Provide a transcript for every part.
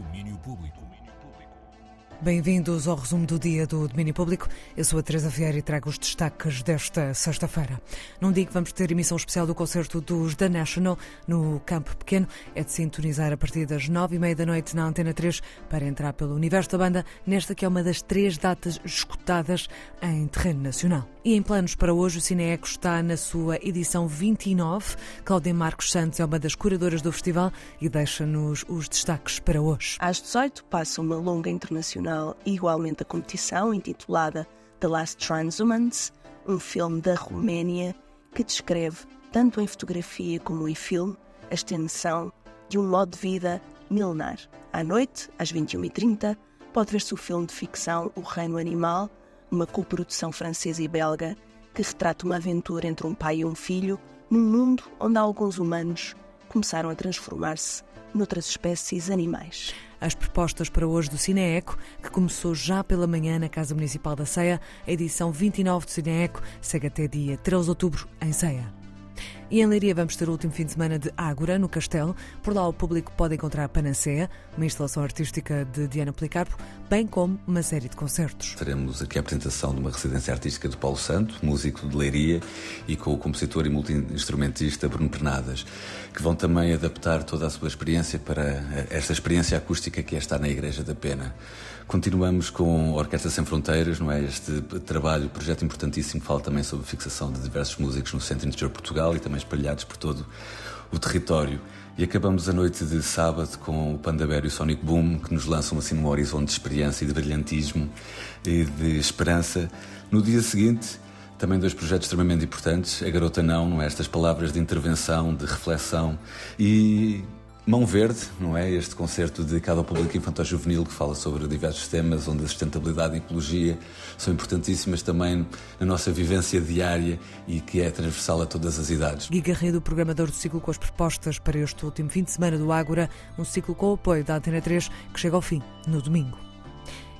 Domínio Público. Bem-vindos ao resumo do dia do Domínio Público. Eu sou a Teresa Vieira e trago os destaques desta sexta-feira. Num dia que vamos ter emissão especial do concerto dos The National no Campo Pequeno. É de sintonizar a partir das 21h30 da noite na Antena 3 para entrar pelo universo da banda, nesta que é uma das 3 datas escutadas em terreno nacional. E em planos para hoje, o Cineco está na sua edição 29. Claudia Marcos Santos é uma das curadoras do festival e deixa-nos os destaques para hoje. Às 18h passa uma longa internacional igualmente a competição, intitulada The Last Transhumans, um filme da Roménia que descreve, tanto em fotografia como em filme, a extensão de um modo de vida milenar. À noite, às 21h30, pode ver-se o filme de ficção O Reino Animal, uma coprodução francesa e belga que retrata uma aventura entre um pai e um filho num mundo onde alguns humanos começaram a transformar-se noutras espécies animais. As propostas para hoje do Cineco, que começou já pela manhã na Casa Municipal da Ceia, a edição 29 do Cineco segue até dia 3 de outubro em Ceia. E em Leiria vamos ter o último fim de semana de Ágora no Castelo. Por lá o público pode encontrar Panacea, uma instalação artística de Diana Policarpo, bem como uma série de concertos. Teremos aqui a apresentação de uma residência artística de Paulo Santo, músico de Leiria, e com o compositor e multi-instrumentista Bruno Pernadas, que vão também adaptar toda a sua experiência para esta experiência acústica que é estar na Igreja da Pena. Continuamos com a Orquestra Sem Fronteiras, não é? Este trabalho, projeto importantíssimo, que fala também sobre a fixação de diversos músicos no centro e interior de Portugal e também espalhados por todo o território. E acabamos a noite de sábado com o Panda Bear e o Sonic Boom, que nos lançam assim num horizonte de experiência e de brilhantismo e de esperança. No dia seguinte, também 2 projetos extremamente importantes: A Garota Não, não é? Estas palavras de intervenção, de reflexão, e Mão Verde, não é? Este concerto dedicado ao público infantil-juvenil que fala sobre diversos temas, onde a sustentabilidade e a ecologia são importantíssimas também na nossa vivência diária e que é transversal a todas as idades. Gui Garrido, programador do ciclo, com as propostas para este último fim de semana do Ágora, um ciclo com o apoio da Antena 3 que chega ao fim no domingo.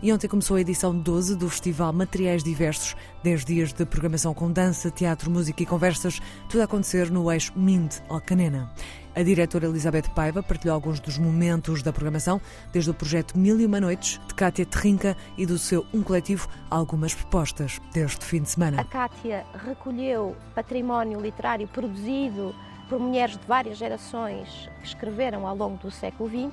E ontem começou a edição 12 do Festival Materiais Diversos, 10 dias de programação com dança, teatro, música e conversas, tudo a acontecer no eixo Mind Alcanena. A diretora Elisabeth Paiva partilhou alguns dos momentos da programação, desde o projeto 1001 Noites, de Kátia Terrinca e do seu Um Coletivo Algumas Propostas, deste fim de semana. A Kátia recolheu património literário produzido por mulheres de várias gerações que escreveram ao longo do século XX,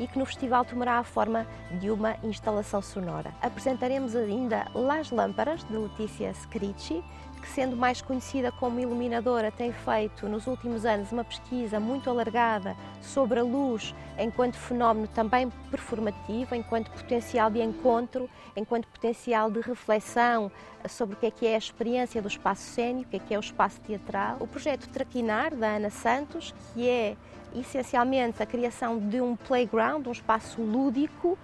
e que no festival tomará a forma de uma instalação sonora. Apresentaremos ainda Las Lámparas, de Letícia Scrici, que, sendo mais conhecida como iluminadora, tem feito nos últimos anos uma pesquisa muito alargada sobre a luz enquanto fenómeno também performativo, enquanto potencial de encontro, enquanto potencial de reflexão sobre o que é a experiência do espaço cênico, o que é o espaço teatral. O projeto Traquinar, da Ana Santos, que é essencialmente a criação de um playground, um espaço lúdico,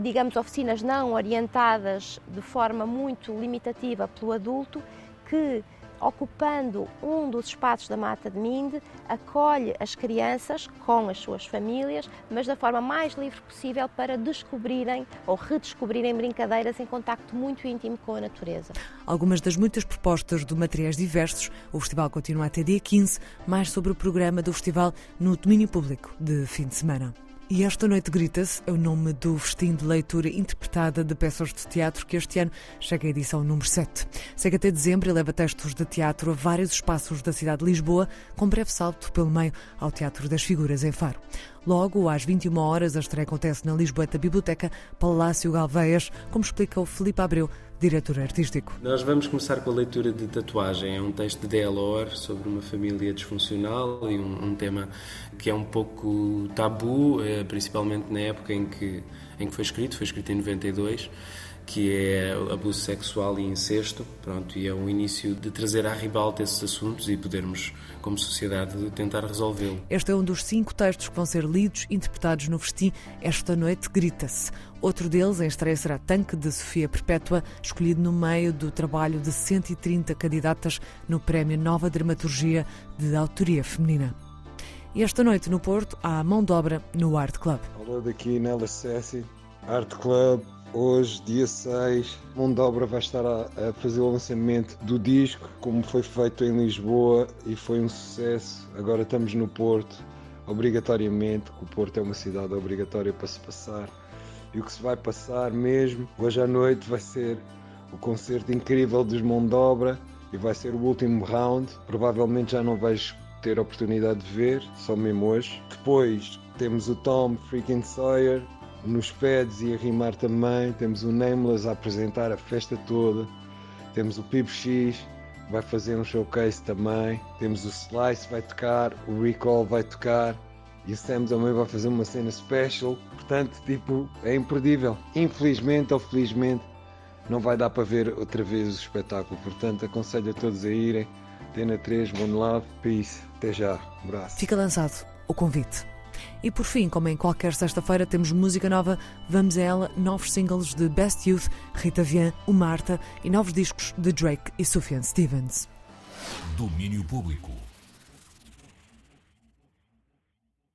digamos oficinas não orientadas de forma muito limitativa pelo adulto, que, ocupando um dos espaços da Mata de Minde, acolhe as crianças com as suas famílias, mas da forma mais livre possível para descobrirem ou redescobrirem brincadeiras em contacto muito íntimo com a natureza. Algumas das muitas propostas de Materiais Diversos. O festival continua até dia 15, mais sobre o programa do festival no domínio público de fim de semana. E Esta Noite Grita-se é o nome do festim de leitura interpretada de peças de teatro que este ano chega à edição número 7. Segue até dezembro e leva textos de teatro a vários espaços da cidade de Lisboa, com breve salto pelo meio ao Teatro das Figuras, em Faro. Logo, às 21h, a estreia acontece na Lisboeta Biblioteca Palácio Galveias, como explica o Filipe Abreu, diretor artístico. Nós vamos começar com a leitura de Tatuagem, é um texto de D.L.O.R. sobre uma família disfuncional e um tema que é um pouco tabu, principalmente na época em que foi escrito em 92, que é abuso sexual e incesto, pronto, e é o início de trazer à ribalta esses assuntos e podermos, como sociedade, tentar resolvê-lo. Este é um dos 5 textos que vão ser lidos e interpretados no festim Esta Noite Grita-se. Outro deles, em estreia, será Tanque, de Sofia Perpétua, escolhido no meio do trabalho de 130 candidatas no Prémio Nova Dramaturgia de Autoria Feminina. E esta noite, no Porto, há a Mão d'Obra no Art Club. Olá, daqui Nela Cessi, Art Club. Hoje, dia 6, Mão d'Obra vai estar a fazer o lançamento do disco, como foi feito em Lisboa e foi um sucesso. Agora estamos no Porto obrigatoriamente, que o Porto é uma cidade obrigatória para se passar. E o que se vai passar mesmo hoje à noite vai ser o concerto incrível dos Mão d'Obra, e vai ser o último round. Provavelmente já não vais ter a oportunidade de ver, só mesmo hoje. Depois temos o Tom Freaking Sawyer nos pads e a rimar também. Temos o Nameless a apresentar a festa toda. Temos o Pipo X, vai fazer um showcase também. Temos o Slice, vai tocar. O Recall vai tocar. E o Sam também vai fazer uma cena special. Portanto, tipo, é imperdível. Infelizmente ou felizmente, não vai dar para ver outra vez o espetáculo. Portanto, aconselho a todos a irem. Antena 3, one love, peace. Até já, um abraço. Fica lançado o convite. E por fim, como em qualquer sexta-feira, temos música nova. Vamos a ela, novos singles de Best Youth, Rita Vian, o Marta, e novos discos de Drake e Sufjan Stevens. Domínio Público.